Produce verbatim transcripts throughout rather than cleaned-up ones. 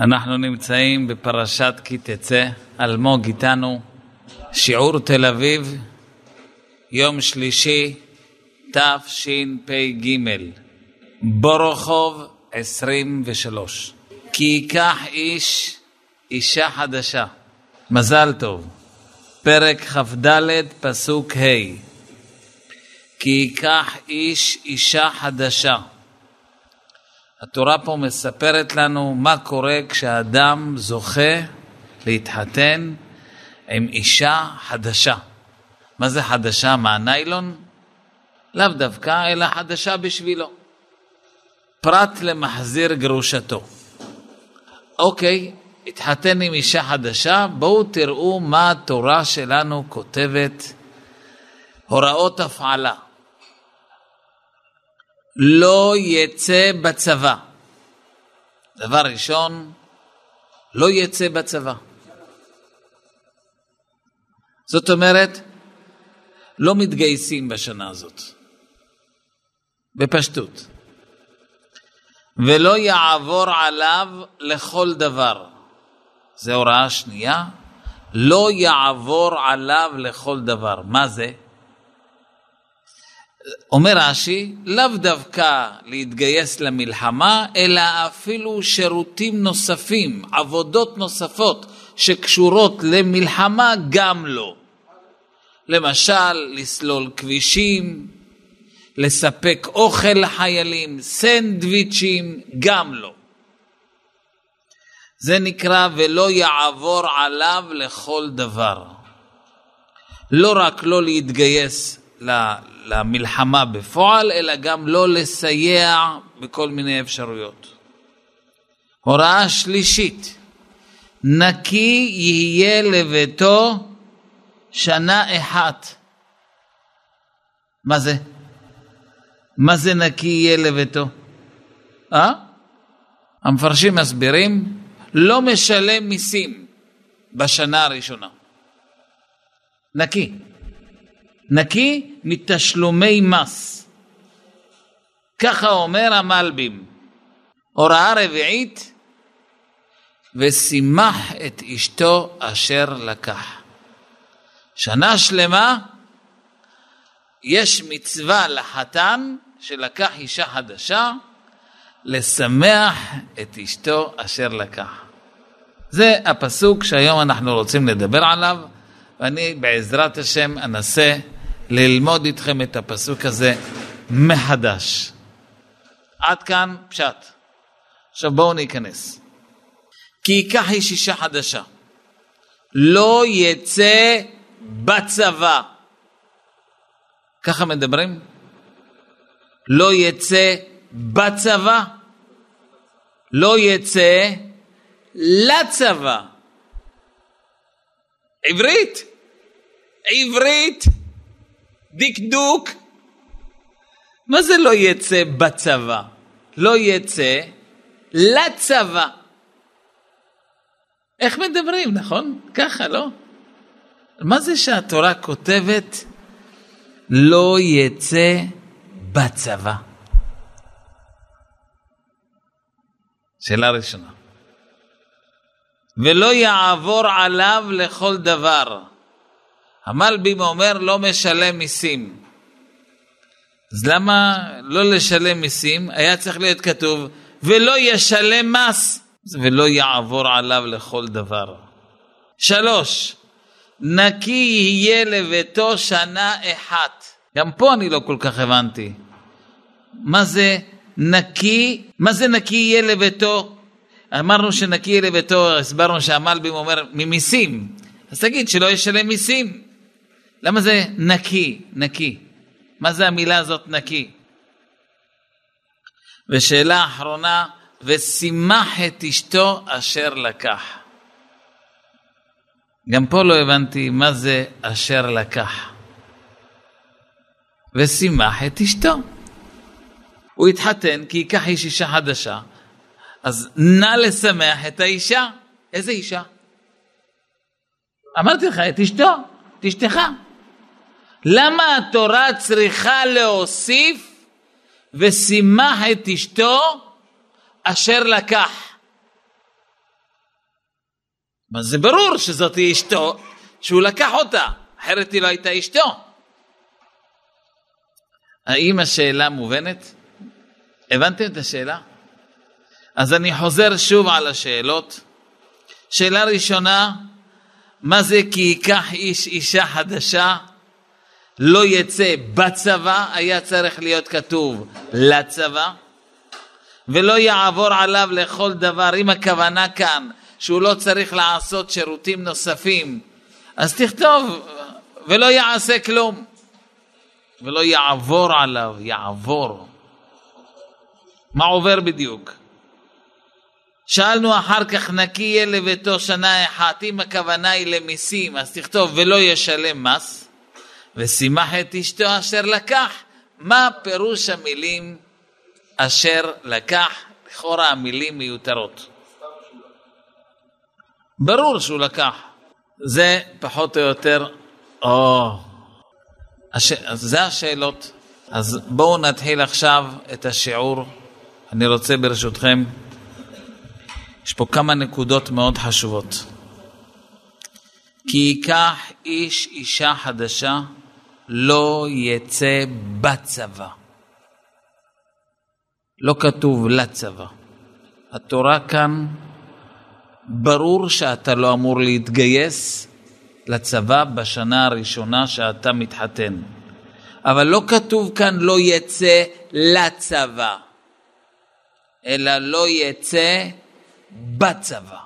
אנחנו נמצאים בפרשת כי תצא, אלמוג איתנו, שיעור תל אביב, יום שלישי, תשפ"ג, ברחוב עשרים ושלוש. כי ייקח איש אישה חדשה. מזל טוב. פרק ח' פסוק ה'. כי ייקח איש אישה חדשה. התורה פה מספרת לנו מה קורה כשהאדם זוכה להתחתן עם אישה חדשה. מה זה חדשה? מה, ניילון? לאו דווקא, אלא חדשה בשבילו. פרט למחזיר גרושתו. אוקיי, התחתן עם אישה חדשה, בואו תראו מה התורה שלנו כותבת. הוראות הפעלה. לא יצא בצבא. דבר ראשון, לא יצא בצבא. זאת אומרת, לא מתגייסים בשנה הזאת. בפשטות. ולא יעבור עליו לכל דבר. זה הוראה שנייה. לא יעבור עליו לכל דבר. מה זה? אומר רש"י, לאו דווקא להתגייס למלחמה, אלא אפילו שירותים נוספים, עבודות נוספות שקשורות למלחמה גם לא. למשל, לסלול כבישים, לספק אוכל לחיילים, סנדוויצ'ים, גם לא. זה נקרא ולא יעבור עליו לכל דבר. לא רק לא להתגייס למלחמה בפועל, אלא גם לא לסייע בכל מיני אפשרויות. הוראה שלישית, נקי יהיה לביתו שנה אחת. מה זה? מה זה נקי יהיה לביתו? אה? המפרשים מסבירים, לא משלם מיסים בשנה הראשונה. נקי. נקי מתשלומי מס. ככה אומר המלבים. הוראה רביעית, ושימח את אשתו אשר לקח. שנה שלמה יש מצווה לחתן שלקח אישה חדשה לשמח את אשתו אשר לקח. זה הפסוק שהיום אנחנו רוצים לדבר עליו, ואני בעזרת השם אנסה ללמוד איתכם את הפסוק הזה מחדש. עד כאן פשט. עכשיו בואו ניכנס. כי ייקח איש אישה חדשה. לא יצא בצבא. ככה מדברים? לא יצא בצבא. לא יצא לצבא. עברית. עברית. דקדוק. מה זה לא יצא בצבא? לא יצא לצבא. איך מדברים, נכון? ככה, לא? מה זה שהתורה כותבת לא יצא בצבא? שאלה ראשונה. ולא יעבור עליו לכל דבר. המלבים אומר לא משלם מיסים. אז למה לא לשלם מיסים? היה צריך להיות כתוב ולא ישלם מס. ולא יעבור עליו לכל דבר. שלוש. נקי יהיה לביתו שנה אחת. גם פה אני לא כל כך הבנתי. מה זה נקי? מה זה נקי יהיה לביתו? אמרנו שנקי יהיה לביתו, הסברנו שהמלבים אומר ממיסים. אז תגיד שלא ישלם מיסים. למה זה נקי? נקי. מה זה המילה הזאת נקי? ושאלה אחרונה, ושימח את אשתו אשר לקח. גם פה לא הבנתי מה זה אשר לקח. ושימח את אשתו. הוא התחתן כי ייקח איש אישה חדשה. אז נא לשמח את האישה. איזה אישה? אמרתי לך, את אשתו, את אשתך. למה התורה צריכה להוסיף ושימח את אשתו אשר לקח? אבל זה ברור שזאת היא אשתו, שהוא לקח אותה, אחרת היא לא הייתה אשתו. האם השאלה מובנת? הבנתם את השאלה? אז אני חוזר שוב על השאלות. שאלה ראשונה, מה זה כי ייקח איש אישה חדשה? לא יצא בצבא, היה צריך להיות כתוב לצבא, ולא יעבור עליו לכל דבר. אם הכוונה כאן שהוא לא צריך לעשות שירותים נוספים, אז תכתוב ולא יעשה כלום. ולא יעבור עליו, יעבור. מה עובר בדיוק? שאלנו אחר כך, נקי לביתו שנה אחת, אם הכוונה היא למיסים, אז תכתוב ולא ישלם מס, ושימח את אשתו אשר לקח. מה פירוש המילים אשר לקח? לכאורה המילים מיותרות. ברור שהוא לקח. זה פחות או יותר, או, הש... זה השאלות. אז בואו נתחיל עכשיו את השיעור. אני רוצה ברשותכם, יש פה כמה נקודות מאוד חשובות. כי ייקח איש אישה חדשה, לא יצא בצבא. לא כתוב לצבא. התורה כאן, ברור שאתה לא אמור להתגייס לצבא בשנה הראשונה שאתה מתחתן. אבל לא כתוב כאן לא יצא לצבא, אלא לא יצא בצבא.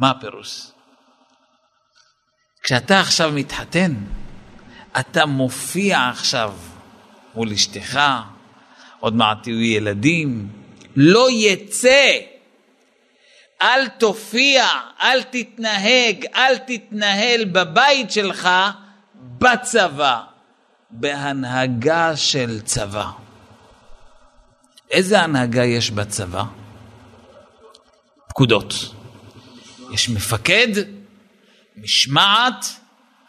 מה הפירוש? כשאתה עכשיו מתחתן, אתה מופיע עכשיו מול אשתך, עוד מעט יהיו ילדים. לא יצא, אל תופיע, אל תתנהג, אל תתנהל בבית שלך בצבא, בהנהגה של צבא. איזה הנהגה יש בצבא? פקודות. יש מפקד, משמעת,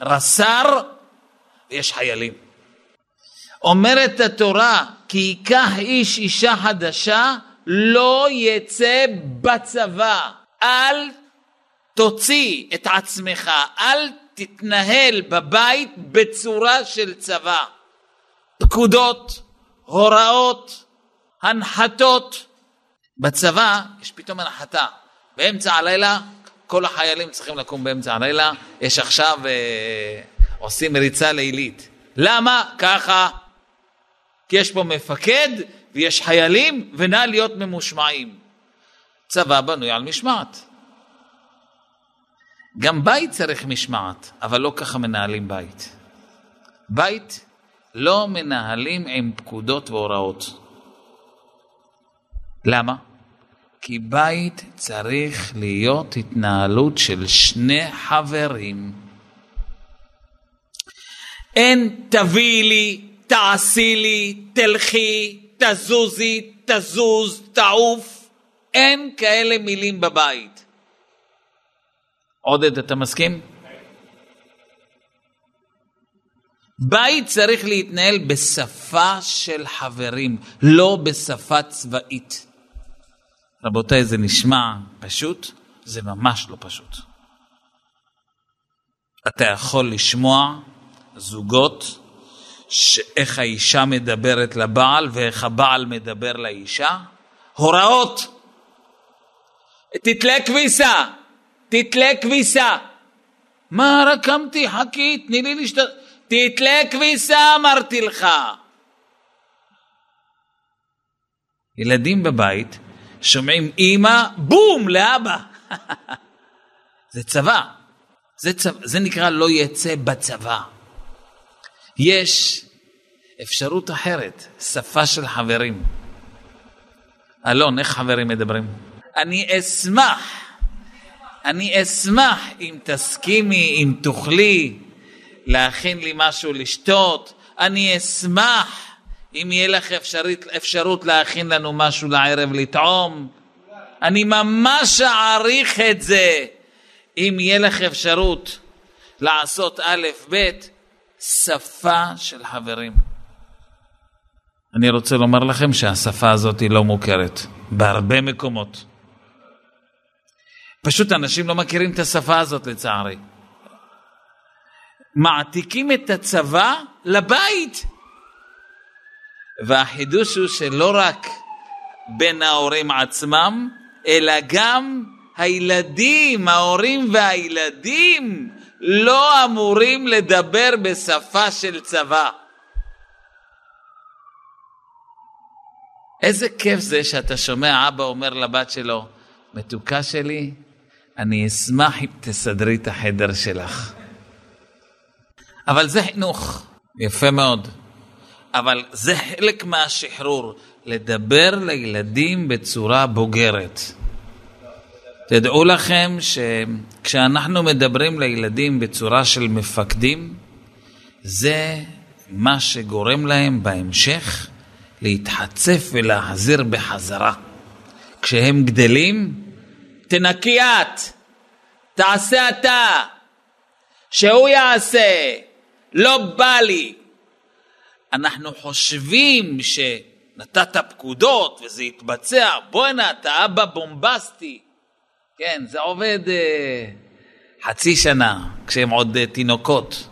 רס"ר, ויש חיילים. אומרת התורה, כי ייקח איש אישה חדשה, לא יצא בצבא. אל תוציא את עצמך, אל תתנהל בבית בצורה של צבא. פקודות, הוראות, הנחתות. בצבא יש פתאום הנחתה. באמצע הלילה, כל החיילים צריכים לקום באמצע הלילה. יש עכשיו, אה, עושים ריצה לילית. למה? ככה. כי יש פה מפקד ויש חיילים ונע להיות ממושמעים. צבא בנוי על משמעת. גם בית צריך משמעת, אבל לא ככה מנהלים בית. בית לא מנהלים עם פקודות והוראות. למה? כי בית צריך להיות התנהלות של שני חברים. אין תביא לי, תעשי לי, תלכי, תזוזי, תזוז, תעוף. אין כאלה מילים בבית. עודד, אתה מסכים? בית צריך להתנהל בשפה של חברים, לא בשפה צבאית. רבותיי, זה נשמע פשוט, זה ממש לא פשוט. אתה יכול לשמוע זוגות שאיך האישה מדברת לבעל ואיך הבעל מדבר לאישה. הוראות. תתלה כביסה, תתלה כביסה. מה, רק קמתי, חכי, תני לי להשתת... תתלה כביסה, אמרתי לך. ילדים בבית שומעים אמא, בום, לאבא. זה צבא. זה צבא. זה נקרא לא יצא בצבא. יש אפשרות אחרת, שפה של חברים. אלון, איך חברים מדברים? אני אשמח, אני אשמח אם תסכימי, אם תוכלי להכין לי משהו לשתות. אני אשמח אם יהיה לך אפשרית, אפשרות להכין לנו משהו לערב לטעום. אני ממש אעריך את זה אם יהיה לך אפשרות לעשות א' ב'. שפה של חברים. אני רוצה לומר לכם שהשפה הזאת היא לא מוכרת בהרבה מקומות. פשוט אנשים לא מכירים את השפה הזאת לצערי. מעתיקים את הצבא לבית. והחידוש הוא שלא רק בין ההורים עצמם, אלא גם הילדים, ההורים והילדים לא אמורים לדבר בשפה של צבא. איזה כיף זה שאתה שומע אבא אומר לבת שלו, מתוקה שלי, אני אשמח אם תסדרי את החדר שלך. אבל זה חינוך, יפה מאוד. אבל זה חלק מהשחרור, לדבר לילדים בצורה בוגרת. תדעו לכם שכשאנחנו מדברים לילדים בצורה של מפקדים, זה מה שגורם להם בהמשך להתחצף ולהחזיר בחזרה. כשהם גדלים, תנקיית, תעשה אתה, שהוא יעשה, לא בא לי. אנחנו חושבים שנתת פקודות וזה יתבצע, בוא הנה, אתה אבא בומבסטי. כן, זה עובד אה, חצי שנה, כשהם עוד אה, תינוקות.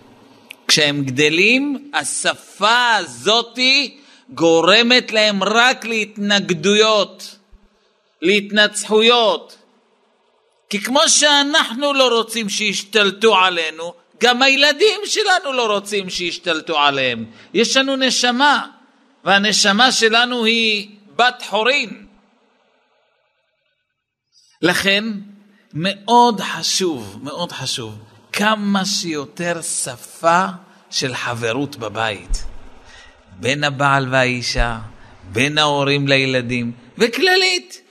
כשהם גדלים, השפה הזאת גורמת להם רק להתנגדויות, להתנצחויות. כי כמו שאנחנו לא רוצים שישתלטו עלינו, גם הילדים שלנו לא רוצים שישתלטו עליהם. יש לנו נשמה, והנשמה שלנו היא בת חורין. לכן מאוד חשוב, מאוד חשוב, כמה שיותר שפה של חברות בבית. בין הבעל והאישה, בין ההורים לילדים, וכללית.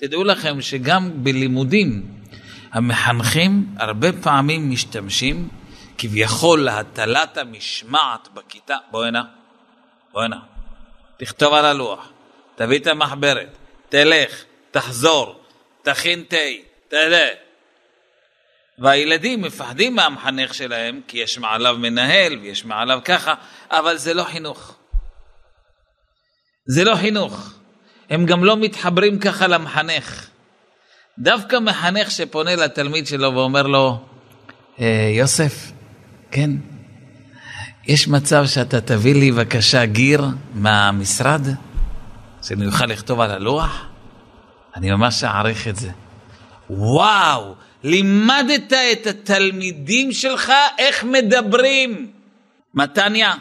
תדעו לכם שגם בלימודים, המחנכים הרבה פעמים משתמשים כביכול להטלת המשמעת בכיתה. בוא הנה, בוא הנה, תכתוב על הלוח, תביא את המחברת, תלך, תחזור, תכין תי, תלה. והילדים מפחדים מהמחנך שלהם, כי יש מעליו מנהל ויש מעליו ככה, אבל זה לא חינוך. זה לא חינוך. הם גם לא מתחברים ככה למחנך. דווקא מחנך שפונה לתלמיד שלו ואומר לו, יוסף, כן, יש מצב שאתה תביא לי בבקשה גיר מהמשרד, שאני אוכל לכתוב על הלוח? אני ממש אעריך את זה. וואו, לימדת את התלמידים שלך איך מדברים. מתניה,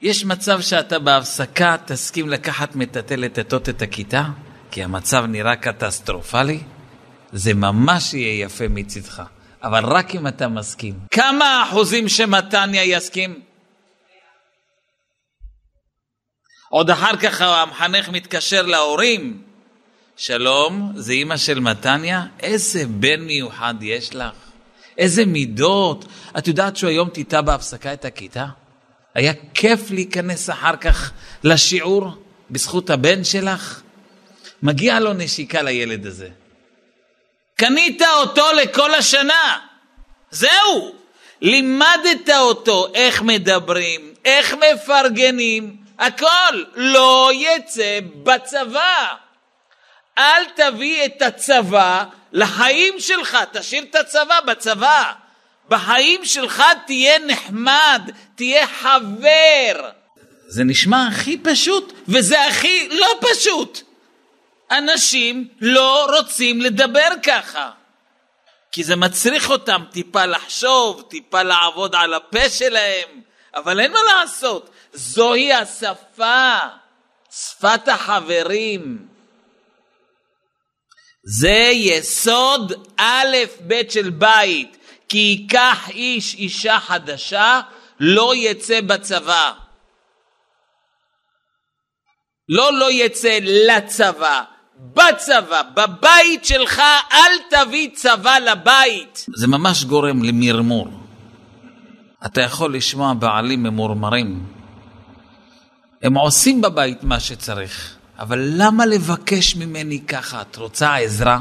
יש מצב שאתה בהפסקה תסכים לקחת מטטלת תתות את הכיתה, כי המצב נראה קטסטרופלי? זה ממש יהיה יפה מצדך. אבל רק אם אתה מסכים. כמה אחוזים שמתניה יסכים? עוד אחר כך המחנך מתקשר להורים. שלום, זה אמא של מתניה? איזה בן מיוחד יש לך? איזה מידות? את יודעת שהוא היום תיתה בהפסקה את הכיתה? היה כיף להיכנס אחר כך לשיעור בזכות הבן שלך? מגיע לו נשיקה לילד הזה. קנית אותו לכל השנה. זהו. לימדת אותו איך מדברים, איך מפרגנים, הכל לא יצא בצבא. אל תביא את הצבא לחיים שלך, תשאיר את הצבא בצבא. בחיים שלך תהיה נחמד, תהיה חבר. זה נשמע הכי פשוט, וזה הכי לא פשוט. אנשים לא רוצים לדבר ככה, כי זה מצריך אותם טיפה לחשוב, טיפה לעבוד על הפה שלהם, אבל אין מה לעשות. זוהי השפה, שפת החברים. זה יסוד א' ב' של בית, כי ייקח איש אישה חדשה, לא יצא בצבא. לא לא יצא לצבא. בצבא, בבית שלך, אל תביא צבא לבית. זה ממש גורם למרמור. אתה יכול לשמוע בעלים ממורמרים. הם עושים בבית מה שצריך, אבל למה לבקש ממני ככה? את רוצה עזרה?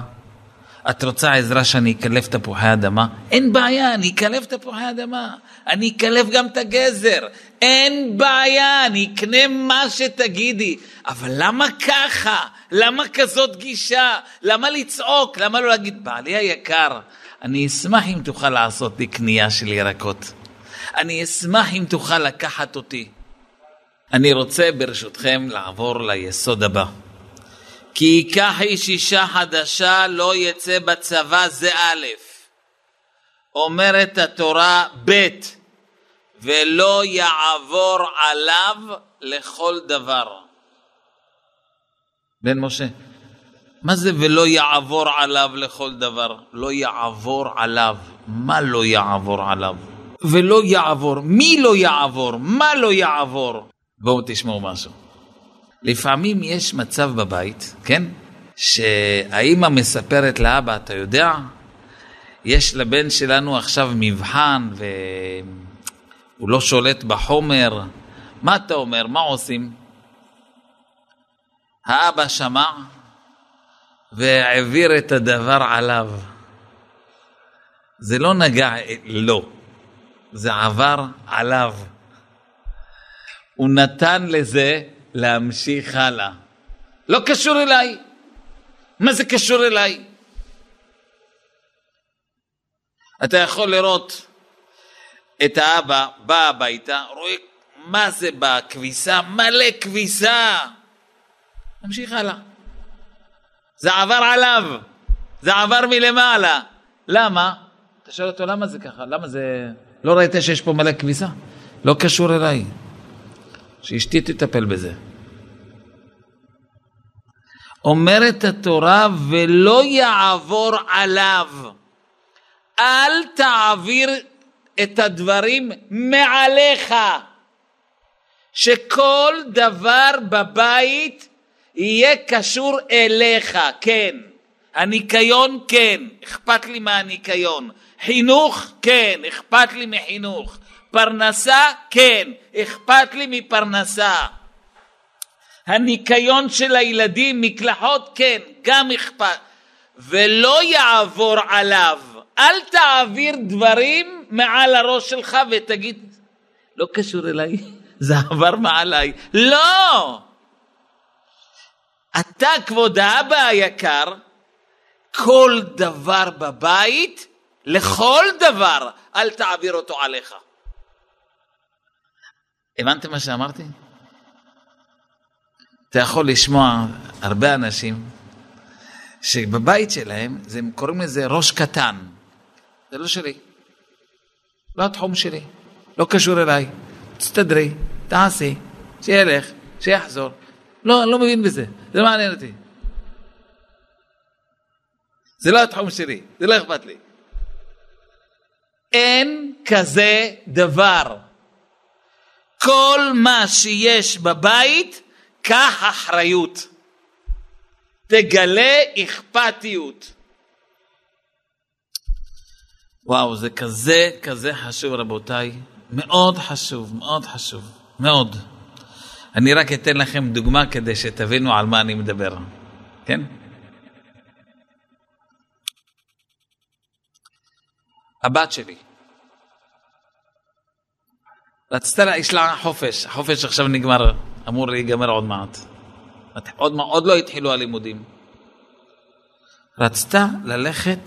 את רוצה עזרה שאני אקלף תפוחי אדמה? אין בעיה, אני אקלף תפוחי אדמה. אני אקלף גם את הגזר. אין בעיה, אני אקנה מה שתגידי. אבל למה ככה? למה כזאת גישה? למה לצעוק? למה לא להגיד, בעלי היקר, אני אשמח אם תוכל לעשות לי קנייה של ירקות. אני אשמח אם תוכל לקחת אותי. אני רוצה ברשותכם לעבור ליסוד הבא. כי ייקח איש אישה חדשה לא יצא בצבא, זה א', אומרת התורה ב', ולא יעבור עליו לכל דבר. בן משה, מה זה ולא יעבור עליו לכל דבר? לא יעבור עליו, מה לא יעבור עליו? ולא יעבור, מי לא יעבור? מה לא יעבור? בואו תשמעו משהו. לפעמים יש מצב בבית, כן? שהאימא מספרת לאבא, אתה יודע? יש לבן שלנו עכשיו מבחן והוא לא שולט בחומר. מה אתה אומר? מה עושים? האבא שמע והעביר את הדבר עליו. זה לא נגע לו, זה עבר עליו. הוא נתן לזה להמשיך הלאה. לא קשור אליי. מה זה קשור אליי? אתה יכול לראות את האבא בא הביתה, רואה מה זה בכביסה, מלא כביסה. תמשיך הלאה. זה עבר עליו. זה עבר מלמעלה. למה? אתה שואל אותו למה זה ככה? למה זה... לא ראית שיש פה מלא כביסה? לא קשור אליי. שאשתי תטפל בזה. אומרת התורה ולא יעבור עליו. אל תעביר את הדברים מעליך. שכל דבר בבית יהיה קשור אליך. כן. הניקיון כן. אכפת לי מהניקיון. חינוך כן. אכפת לי מחינוך. פרנסה כן. אכפת לי מפרנסה. הניקיון של הילדים, מקלחות כן. גם אכפת. ולא יעבור עליו. אל תעביר דברים מעל הראש שלך ותגיד, לא קשור אליי, זה עבר מעליי. לא! אתה כבוד האבא היקר, כל דבר בבית, לכל דבר, אל תעביר אותו עליך. הבנתם מה שאמרתי? אתה יכול לשמוע הרבה אנשים שבבית שלהם, הם קוראים לזה ראש קטן. זה לא שלי. לא התחום שלי. לא קשור אליי. תסתדרי, תעשי, שילך, שיחזור. לא, אני לא מבין בזה. זה מעניין אותי. זה לא התחום שלי. זה לא אכפת לי. אין כזה דבר. כל מה שיש בבית, כך אחריות. תגלה אכפתיות. וואו, זה כזה, כזה חשוב רבותיי. מאוד חשוב, מאוד חשוב. מאוד. אני רק אתן לכם דוגמה כדי שתבינו על מה אני מדבר. כן? הבת שלי. רצתה לה, יש לה חופש. החופש עכשיו נגמר, אמור להיגמר עוד מעט. עוד, עוד לא התחילו הלימודים. רצתה ללכת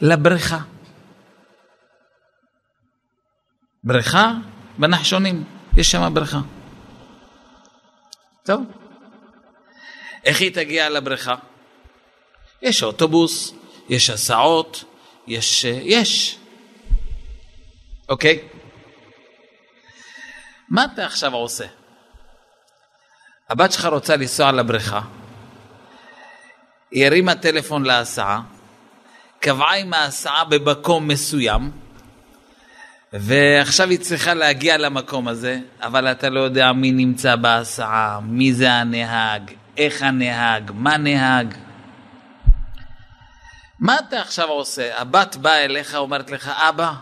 לבריכה. בריכה בנחשונים. יש שם בריכה. טוב. איך היא תגיע לבריכה? יש אוטובוס, יש הסעות, יש... יש. אוקיי. מה אתה עכשיו עושה? הבת שלך רוצה לנסוע לבריכה, היא הרימה טלפון להסעה, קבעה עם ההסעה במקום מסוים, ועכשיו היא צריכה להגיע למקום הזה, אבל אתה לא יודע מי נמצא בהסעה, מי זה הנהג, איך הנהג, מה נהג. מה אתה עכשיו עושה? הבת באה אליך, אומרת לך, אבא,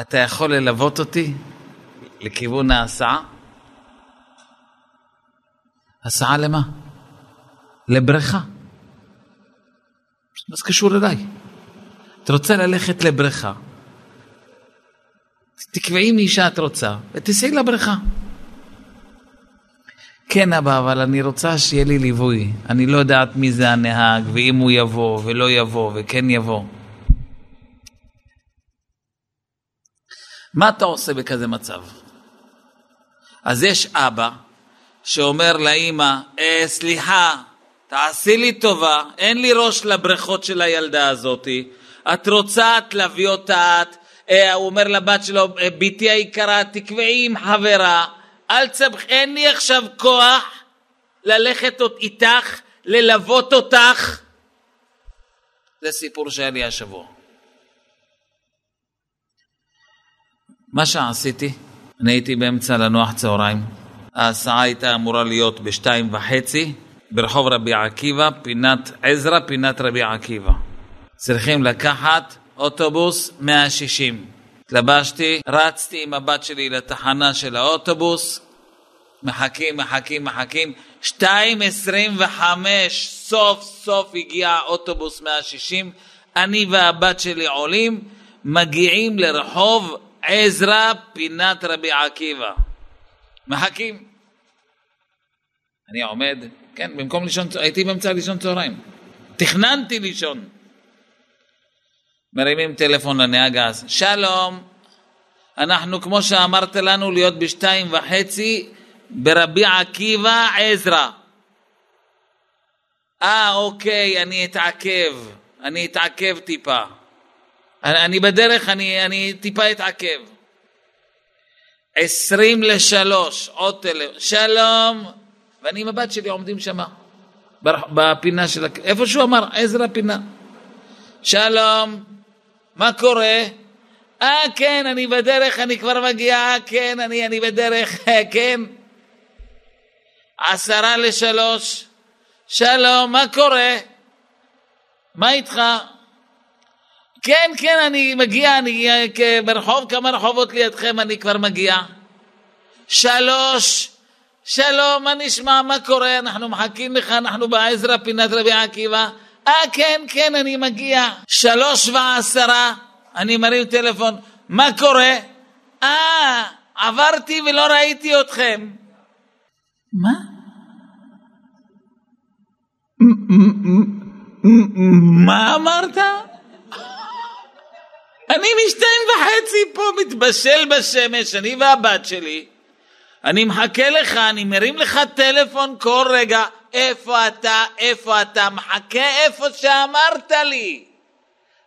אתה יכול ללוות אותי לכיוון ההסעה? הסעה למה? לבריכה. מה זה קשור אליי? אתה רוצה ללכת לבריכה. תקבעי מי שאת רוצה ותסעי לבריכה. כן אבא, אבל אני רוצה שיהיה לי ליווי. אני לא יודעת מי זה הנהג, ואם הוא יבוא, ולא יבוא, וכן יבוא. מה אתה עושה בכזה מצב? אז יש אבא שאומר לאמא, אה, סליחה, תעשי לי טובה, אין לי ראש לבריכות של הילדה הזאת, את רוצה, את להביא אותה, את, אה, הוא אומר לבת שלו, ביתי היקרה, תקבעי עם חברה, אל צבח, אין לי עכשיו כוח ללכת איתך, ללוות אותך. זה סיפור שהיה לי השבוע. מה שעשיתי, אני הייתי באמצע לנוח צהריים, ההסעה הייתה אמורה להיות בשתיים וחצי, ברחוב רבי עקיבא, פינת עזרא, פינת רבי עקיבא. צריכים לקחת אוטובוס מאה שישים. התלבשתי, רצתי עם הבת שלי לתחנה של האוטובוס, מחכים, מחכים, מחכים, שתיים עשרים וחמש, סוף סוף הגיע אוטובוס מאה שישים, אני והבת שלי עולים, מגיעים לרחוב עזרא, פינת רבי עקיבא. מחכים. אני עומד, כן, במקום לישון, הייתי באמצע לישון צהריים. תכננתי לישון. מרימים טלפון לנהג אז. שלום, אנחנו כמו שאמרת לנו להיות בשתיים וחצי, ברבי עקיבא עזרא. אה, אוקיי, אני אתעכב. אני אתעכב טיפה. אני, אני בדרך, אני, אני טיפה אתעכב. עשרים לשלוש, עוד טלפון. שלום. ואני עם הבת שלי עומדים שם. בפינה של... איפה שהוא אמר, עזרא פינה. שלום. מה קורה? אה, כן, אני בדרך, אני כבר מגיעה, כן, אני, אני בדרך, כן. עשרה לשלוש, שלום, מה קורה? מה איתך? כן, כן, אני מגיע, אני ברחוב, כמה רחובות לידכם, אני כבר מגיע. שלוש, שלום, מה נשמע, מה קורה? אנחנו מחכים לך, אנחנו בעזרא, פינת רבי עקיבא. אה, כן, כן, אני מגיע. שלוש ועשרה, אני מרים טלפון. מה קורה? אה, עברתי ולא ראיתי אתכם. מה? מה אמרת? אני משתיים וחצי פה מתבשל בשמש, אני והבת שלי. אני מחכה לך, אני מרים לך טלפון כל רגע. איפה אתה, איפה אתה, מחכה איפה שאמרת לי.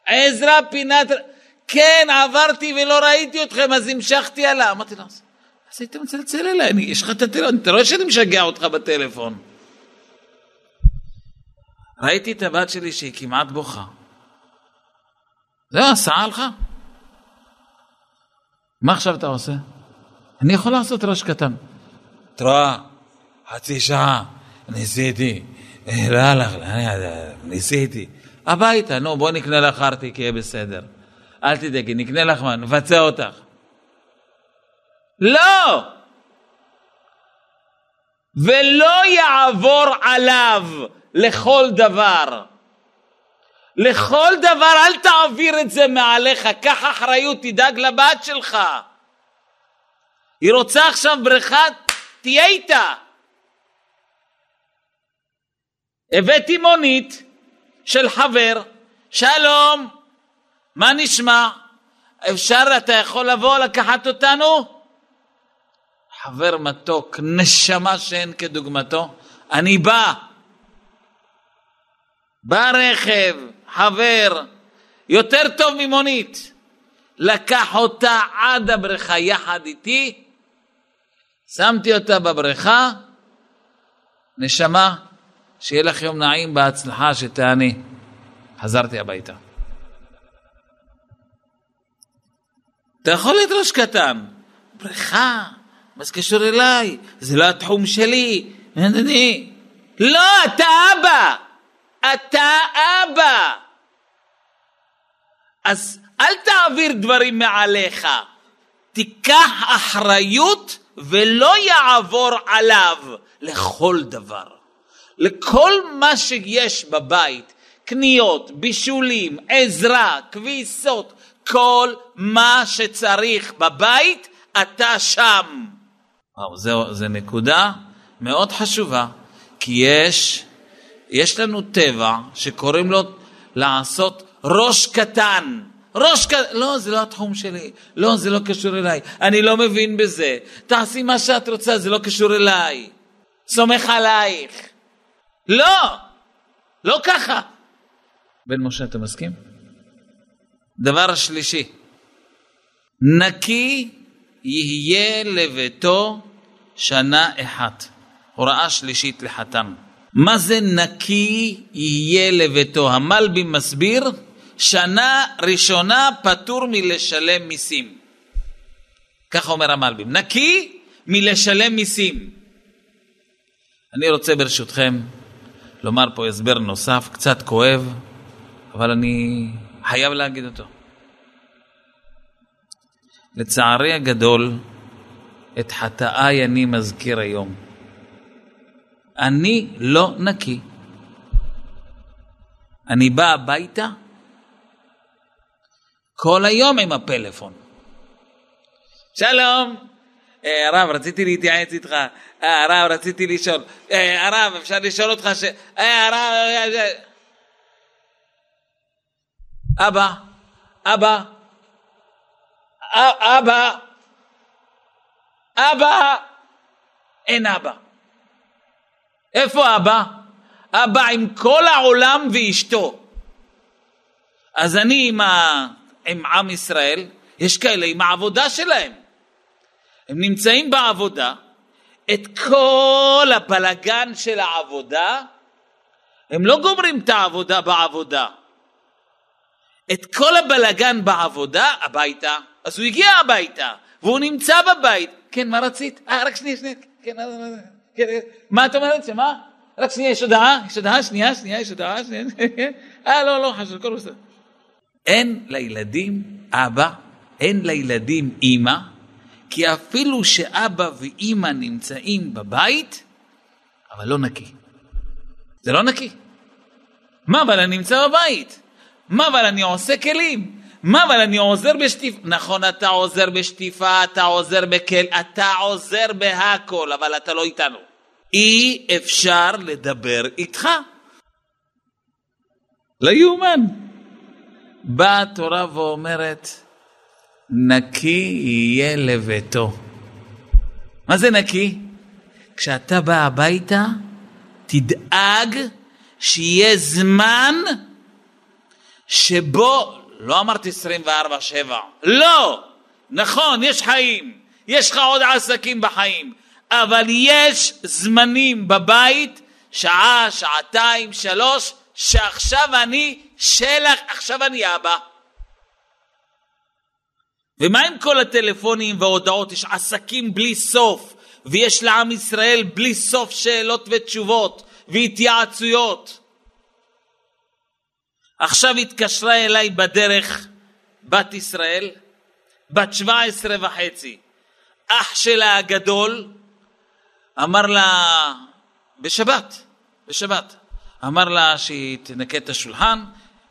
עזרא פינת, כן, עברתי ולא ראיתי אתכם, אז המשכתי עליו. אמרתי לו, אז היית מצלצל אליי, אני, יש לך את הטלפון, אתה רואה שאני משגע אותך בטלפון. ראיתי את הבת שלי שהיא כמעט בוכה. זהו, הסעה לך. מה עכשיו אתה עושה? אני יכול לעשות ראש קטן. תראה, חצי שעה. ניסיתי, לא הלך, ניסיתי. הביתה, נו, בוא נקנה לך ארטיק, יהיה בסדר. אל תדאגי, נקנה לך מה, נבצע אותך. לא! ולא יעבור עליו לכל דבר. לכל דבר, אל תעביר את זה מעליך, קח אחריות, תדאג לבת שלך. היא רוצה עכשיו בריכה, תהיה איתה. הבאתי מונית של חבר, שלום, מה נשמע? אפשר, אתה יכול לבוא לקחת אותנו? חבר מתוק, נשמה שאין כדוגמתו, אני בא. בא רכב, חבר, יותר טוב ממונית. לקח אותה עד הבריכה יחד איתי, שמתי אותה בבריכה, נשמה, שיהיה לך יום נעים בהצלחה שתעני. חזרתי הביתה. אתה יכול לדרוש קטן. בריכה, מה זה קשור אליי? זה לא התחום שלי. אני... לא, אתה אבא. אתה אבא. אז אל תעביר דברים מעליך. תיקח אחריות ולא יעבור עליו לכל דבר. לכל מה שיש בבית, קניות, בישולים, עזרה, כביסות, כל מה שצריך בבית, אתה שם. וואו, זה, זה נקודה מאוד חשובה, כי יש יש לנו טבע שקוראים לו לעשות ראש קטן. ראש קטן, לא, זה לא התחום שלי, לא, זה לא קשור אליי, אני לא מבין בזה, תעשי מה שאת רוצה, זה לא קשור אליי, סומך עלייך. לא, לא ככה. בן משה, אתה מסכים? דבר השלישי, נקי יהיה לביתו שנה אחת. הוראה שלישית לחתן. מה זה נקי יהיה לביתו? המלבי מסביר, שנה ראשונה פטור מלשלם מיסים. ככה אומר המלבי, נקי מלשלם מיסים. אני רוצה ברשותכם לומר פה הסבר נוסף, קצת כואב, אבל אני חייב להגיד אותו. לצערי הגדול, את חטאיי אני מזכיר היום. אני לא נקי. אני בא הביתה כל היום עם הפלאפון. שלום, הרב, רציתי להתייעץ איתך. הרב, רציתי לשאול. הרב, אפשר לשאול אותך ש... הרב... אבא, אבא, אבא, אבא, אין אבא. איפה אבא? אבא עם כל העולם ואשתו. אז אני עם, ה... עם עם ישראל, יש כאלה עם העבודה שלהם. הם נמצאים בעבודה, את כל הפלגן של העבודה, הם לא גומרים את העבודה בעבודה. את כל הבלגן בעבודה, הביתה. אז הוא הגיע הביתה, והוא נמצא בבית. כן, מה רצית? אה, רק שנייה, שנייה. כן, כן, כן. מה את אומרת? שמה? רק שנייה, יש הודעה? יש הודעה, שנייה, שנייה, יש הודעה, שנייה. אה, לא, לא, חשוב, כל בסדר. אין לילדים אבא, אין לילדים אמא, כי אפילו שאבא ואמא נמצאים בבית, אבל לא נקי. זה לא נקי. מה, אבל אני נמצא בבית? מה, אבל אני עושה כלים? מה, אבל אני עוזר בשטיפה? נכון, אתה עוזר בשטיפה, אתה עוזר בכל, אתה עוזר בהכל, אבל אתה לא איתנו. אי אפשר לדבר איתך. לא יאומן. באה התורה ואומרת, נקי יהיה לביתו. מה זה נקי? כשאתה בא הביתה, תדאג שיהיה זמן שבו, לא אמרתי עשרים וארבע שבע, לא, נכון, יש חיים, יש לך עוד עסקים בחיים, אבל יש זמנים בבית, שעה, שעתיים, שלוש, שעכשיו אני שלך, עכשיו אני אבא. ומה עם כל הטלפונים וההודעות? יש עסקים בלי סוף, ויש לעם ישראל בלי סוף שאלות ותשובות והתייעצויות. עכשיו התקשרה אליי בדרך בת ישראל, בת שבע עשרה וחצי. אח שלה הגדול אמר לה בשבת, בשבת, אמר לה שהיא תנקה את השולחן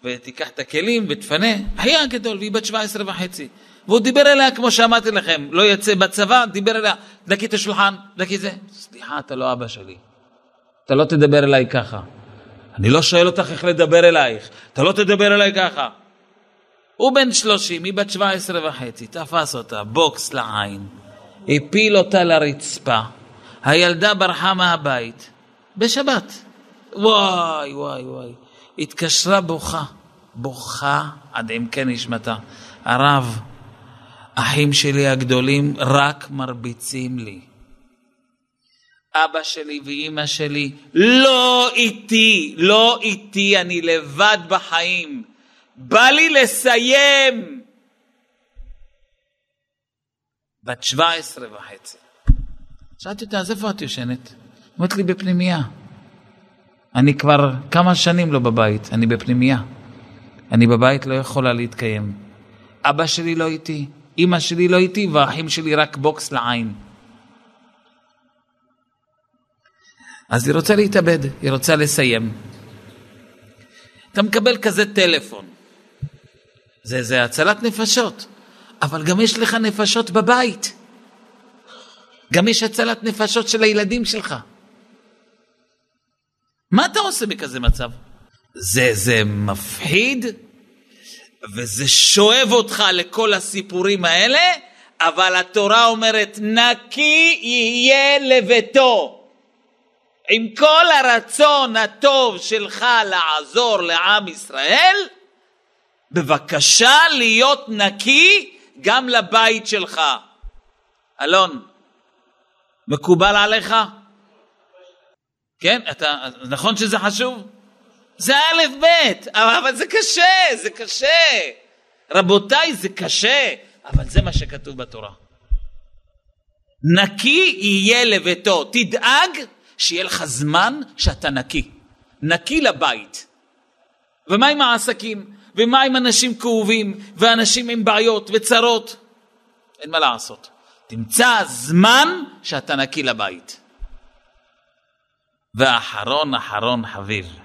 ותיקח את הכלים ותפנה. אחיה הגדול, והיא בת שבע עשרה וחצי. והוא דיבר אליה כמו שאמרתי לכם, לא יצא בצבא, דיבר אליה, תנקי את השולחן, תנקי זה. סליחה, אתה לא אבא שלי. אתה לא תדבר אליי ככה. אני לא שואל אותך איך לדבר אלייך, אתה לא תדבר אליי ככה. הוא בן שלושים, היא בת שבע עשרה וחצי, תפס אותה, בוקס לעין, הפיל אותה לרצפה, הילדה ברחה מהבית, בשבת. וואי, וואי, וואי. התקשרה בוכה, בוכה עד עמקי נשמתה. הרב, אחים שלי הגדולים רק מרביצים לי. אבא שלי ואמא שלי לא איתי, לא איתי, אני לבד בחיים. בא לי לסיים. בת שבע עשרה וחצי. שאלתי אותה, אז איפה את יושנת? אמרת לי בפנימיה. אני כבר כמה שנים לא בבית, אני בפנימיה. אני בבית לא יכולה להתקיים. אבא שלי לא איתי, אמא שלי לא איתי, והאחים שלי רק בוקס לעין. אז היא רוצה להתאבד, היא רוצה לסיים. אתה מקבל כזה טלפון. זה, זה הצלת נפשות. אבל גם יש לך נפשות בבית. גם יש הצלת נפשות של הילדים שלך. מה אתה עושה בכזה מצב? זה, זה מפחיד, וזה שואב אותך לכל הסיפורים האלה, אבל התורה אומרת, נקי יהיה לביתו. עם כל הרצון הטוב שלך לעזור לעם ישראל, בבקשה להיות נקי גם לבית שלך. אלון, מקובל עליך? כן, אתה, נכון שזה חשוב? זה א' ב', אבל זה קשה, זה קשה. רבותיי, זה קשה, אבל זה מה שכתוב בתורה. נקי יהיה לביתו, תדאג שיהיה לך זמן שאתה נקי. נקי לבית. ומה עם העסקים? ומה עם אנשים כאובים? ואנשים עם בעיות וצרות? אין מה לעשות. תמצא זמן שאתה נקי לבית. ואחרון אחרון חביב.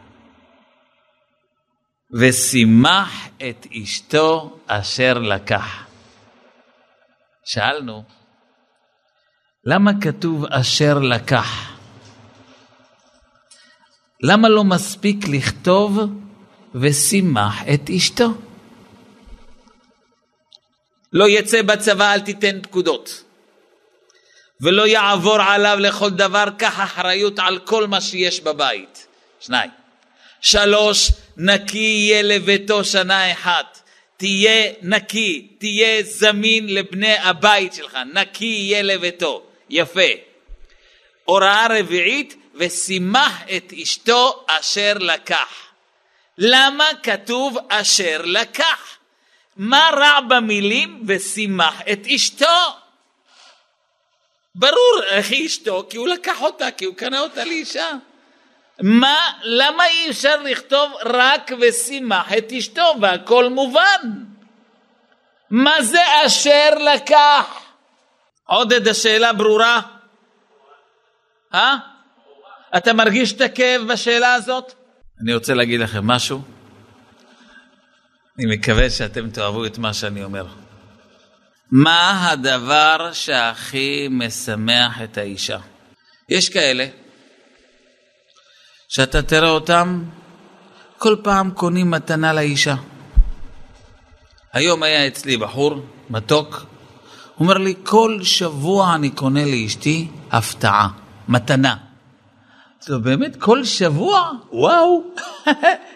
ושימח את אשתו אשר לקח. שאלנו, למה כתוב אשר לקח? למה לא מספיק לכתוב ושימח את אשתו? לא יצא בצבא, אל תיתן פקודות. ולא יעבור עליו לכל דבר, כך אחריות על כל מה שיש בבית. שניים. שלוש, נקי יהיה לביתו שנה אחת. תהיה נקי, תהיה זמין לבני הבית שלך. נקי יהיה לביתו. יפה. הוראה רביעית, ושימח את אשתו אשר לקח. למה כתוב אשר לקח? מה רע במילים ושימח את אשתו? ברור, אחי אשתו, כי הוא לקח אותה, כי הוא קנה אותה לאישה. מה, למה אי אפשר לכתוב רק ושימח את אשתו? והכל מובן. מה זה אשר לקח? עודד, השאלה ברורה? אה? אתה מרגיש את הכאב בשאלה הזאת? אני רוצה להגיד לכם משהו. אני מקווה שאתם תאהבו את מה שאני אומר. מה הדבר שהכי משמח את האישה? יש כאלה שאתה תראה אותם כל פעם קונים מתנה לאישה. היום היה אצלי בחור מתוק, הוא אומר לי, כל שבוע אני קונה לאשתי הפתעה, מתנה. לא, באמת כל שבוע? וואו,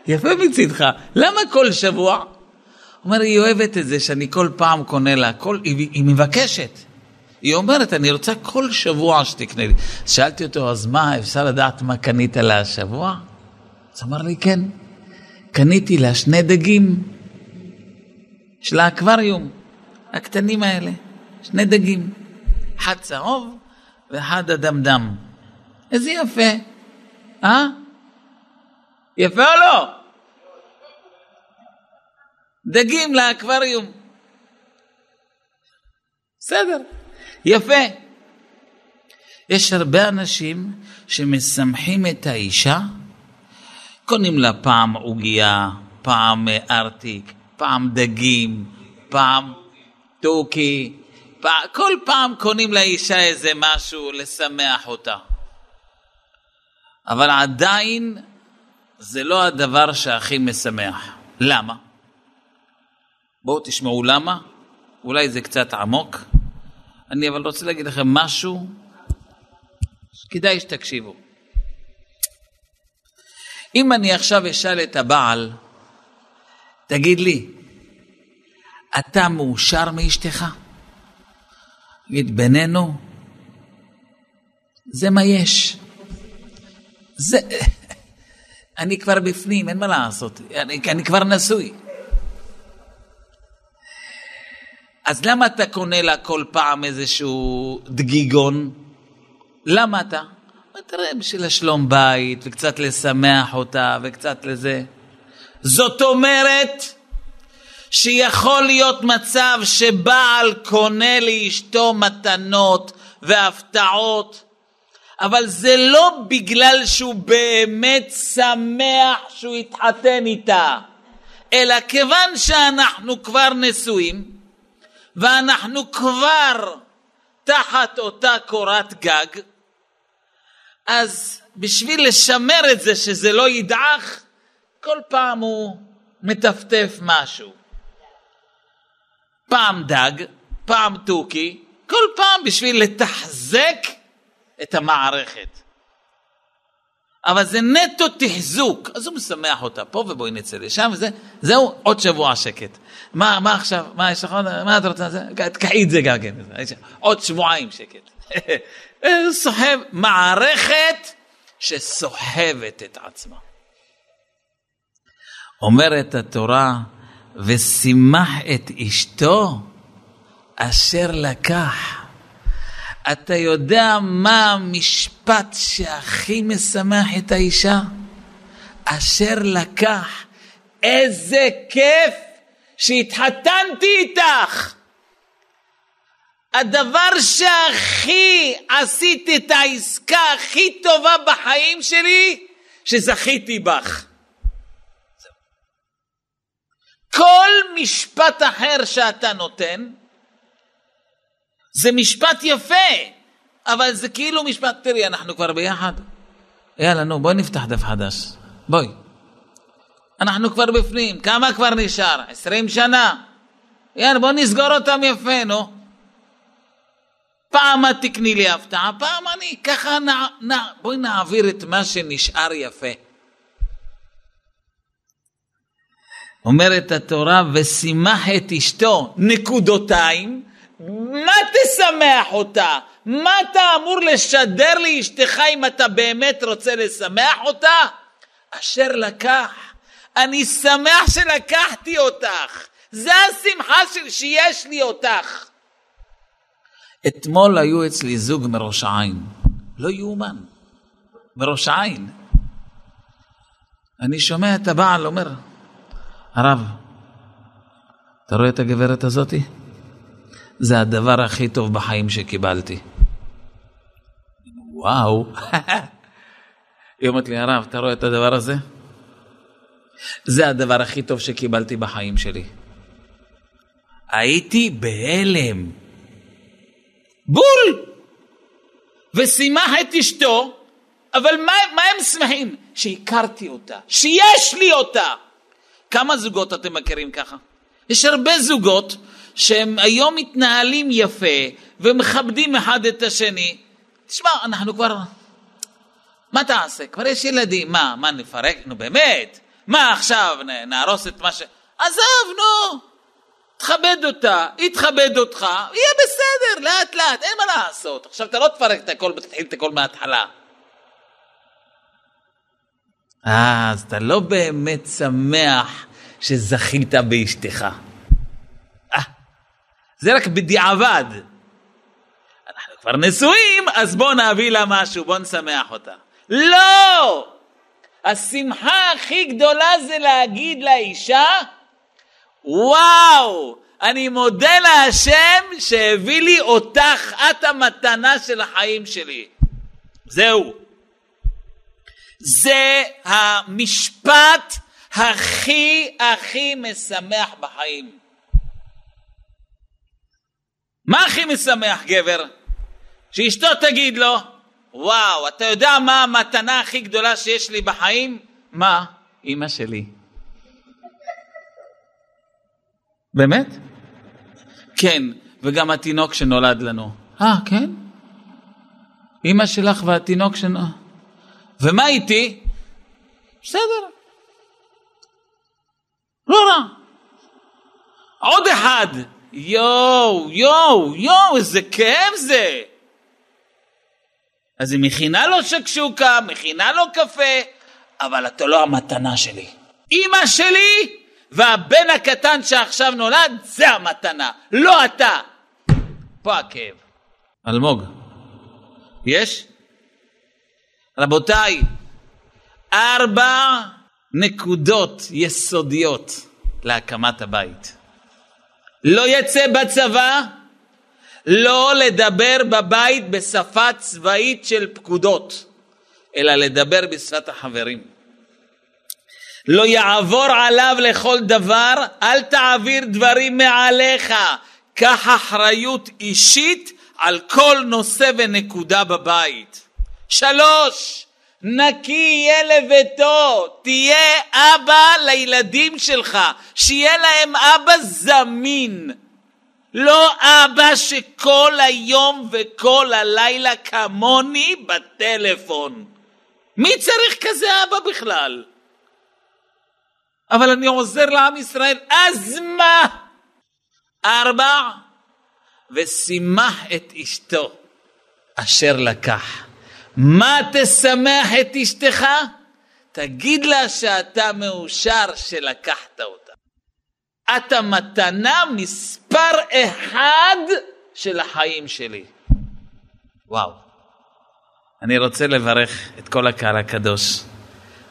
יפה מצדך. למה כל שבוע? הוא אומר, היא אוהבת את זה שאני כל פעם קונה לה, כל, היא, היא מבקשת. היא אומרת, אני רוצה כל שבוע שתקנה לי. שאלתי אותו, אז מה, אפשר לדעת מה קנית לה השבוע? אז אמר לי, כן. קניתי לה שני דגים של האקווריום, הקטנים האלה. שני דגים. אחד צהוב ואחד אדמדם. איזה יפה. אה? יפה או לא? דגים לאקווריום. בסדר. יפה. יש הרבה אנשים שמשמחים את האישה, קונים לה פעם עוגיה, פעם ארטיק, פעם דגים, פעם טוקי, פעם, כל פעם קונים לאישה איזה משהו לשמח אותה. אבל עדיין זה לא הדבר שהכי משמח. למה? בואו תשמעו למה, אולי זה קצת עמוק. אני אבל רוצה להגיד לכם משהו שכדאי שתקשיבו. אם אני עכשיו אשאל את הבעל, תגיד לי, אתה מאושר מאשתך? תגיד, בינינו, זה מה יש. זה, אני כבר בפנים, אין מה לעשות, אני, אני כבר נשוי. אז למה אתה קונה לה כל פעם איזשהו דגיגון? למה אתה? תראה, בשביל השלום בית, וקצת לשמח אותה, וקצת לזה. זאת אומרת, שיכול להיות מצב שבעל קונה לאשתו מתנות והפתעות, אבל זה לא בגלל שהוא באמת שמח שהוא התחתן איתה, אלא כיוון שאנחנו כבר נשואים, ואנחנו כבר תחת אותה קורת גג, אז בשביל לשמר את זה שזה לא ידעך, כל פעם הוא מטפטף משהו. פעם דג, פעם תוקי, כל פעם בשביל לתחזק את המערכת. אבל זה נטו תחזוק, אז הוא משמח אותה פה ובואי נצא לשם, וזה, זהו, עוד שבוע שקט. מה, מה עכשיו? מה יש לך? מה את רוצה? תקעי את זה גם כן. עוד שבועיים שקט. סוחב, מערכת שסוחבת את עצמה. אומרת התורה, ושימח את אשתו אשר לקח. אתה יודע מה המשפט שהכי משמח את האישה? אשר לקח. איזה כיף שהתחתנתי איתך. הדבר שהכי עשית את העסקה הכי טובה בחיים שלי, שזכיתי בך. כל משפט אחר שאתה נותן, זה משפט יפה, אבל זה כאילו משפט, תראי, אנחנו כבר ביחד. יאללה, נו, בואי נפתח דף חדש. בואי. אנחנו כבר בפנים, כמה כבר נשאר? עשרים שנה. יאללה, בואי נסגור אותם יפה, נו. פעם את תקני לי הפתעה, פעם אני, ככה נע, נע, בואי נעביר את מה שנשאר יפה. אומרת התורה, ושימח את אשתו, נקודותיים, מה תשמח אותה? מה אתה אמור לשדר לאשתך אם אתה באמת רוצה לשמח אותה? אשר לקח, אני שמח שלקחתי אותך, זה השמחה של שיש לי אותך. אתמול היו אצלי זוג מראש העין, לא יאומן, מראש העין. אני שומע את הבעל אומר, הרב, אתה רואה את הגברת הזאתי? זה הדבר הכי טוב בחיים שקיבלתי. וואו. היא אומרת לי, הרב, אתה רואה את הדבר הזה? זה הדבר הכי טוב שקיבלתי בחיים שלי. הייתי בהלם. בול. ושימח את אשתו, אבל מה, מה הם שמחים? שהכרתי אותה, שיש לי אותה. כמה זוגות אתם מכירים ככה? יש הרבה זוגות שהם היום מתנהלים יפה, ומכבדים אחד את השני. תשמע, אנחנו כבר, מה תעשה? כבר יש ילדים, מה, מה נפרק? נו באמת, מה עכשיו, נהרוס את מה ש... עזב, נו, תכבד אותה, יתכבד אותך, יהיה בסדר, לאט לאט, אין מה לעשות. עכשיו אתה לא תפרק את הכל, תתחיל את הכל מההתחלה. אז אתה לא באמת שמח שזכית באשתך. זה רק בדיעבד. אנחנו כבר נשואים, אז בוא נביא לה משהו, בוא נשמח אותה. לא! השמחה הכי גדולה זה להגיד לאישה, וואו, אני מודה להשם שהביא לי אותך, את המתנה של החיים שלי. זהו. זה המשפט הכי הכי משמח בחיים. מה הכי משמח גבר? שאשתו תגיד לו, וואו, אתה יודע מה המתנה הכי גדולה שיש לי בחיים? מה? אמא שלי. באמת? כן, וגם התינוק שנולד לנו. אה, כן? אמא שלך והתינוק שנולד. ומה איתי? בסדר. לא רע. עוד אחד. יואו, יואו, יואו, איזה כאב זה. אז היא מכינה לו שקשוקה, מכינה לו קפה, אבל אתה לא המתנה שלי. אמא שלי והבן הקטן שעכשיו נולד, זה המתנה, לא אתה. פה הכאב. אלמוג, יש? רבותיי, ארבע נקודות יסודיות להקמת הבית. לא יצא בצבא, לא לדבר בבית בשפה צבאית של פקודות, אלא לדבר בשפת החברים. לא יעבור עליו לכל דבר, אל תעביר דברים מעליך, קח אחריות אישית על כל נושא ונקודה בבית. שלוש, נקי יהיה לביתו, תהיה אבא לילדים שלך, שיהיה להם אבא זמין, לא אבא שכל היום וכל הלילה כמוני בטלפון. מי צריך כזה אבא בכלל? אבל אני עוזר לעם ישראל, אז מה? ארבע, ושימח את אשתו אשר לקח. מה תשמח את אשתך? תגיד לה שאתה מאושר שלקחת אותה. אתה מתנה מספר אחד של החיים שלי. וואו. אני רוצה לברך את כל הקהל הקדוש.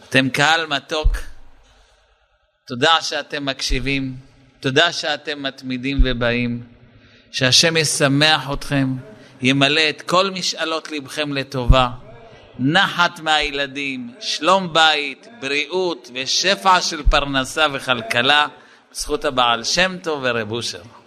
אתם קהל מתוק. תודה שאתם מקשיבים. תודה שאתם מתמידים ובאים. שהשם ישמח אתכם. ימלא את כל משאלות לבכם לטובה, נחת מהילדים, שלום בית, בריאות ושפע של פרנסה וכלכלה, בזכות הבעל שם טוב ורב אושר.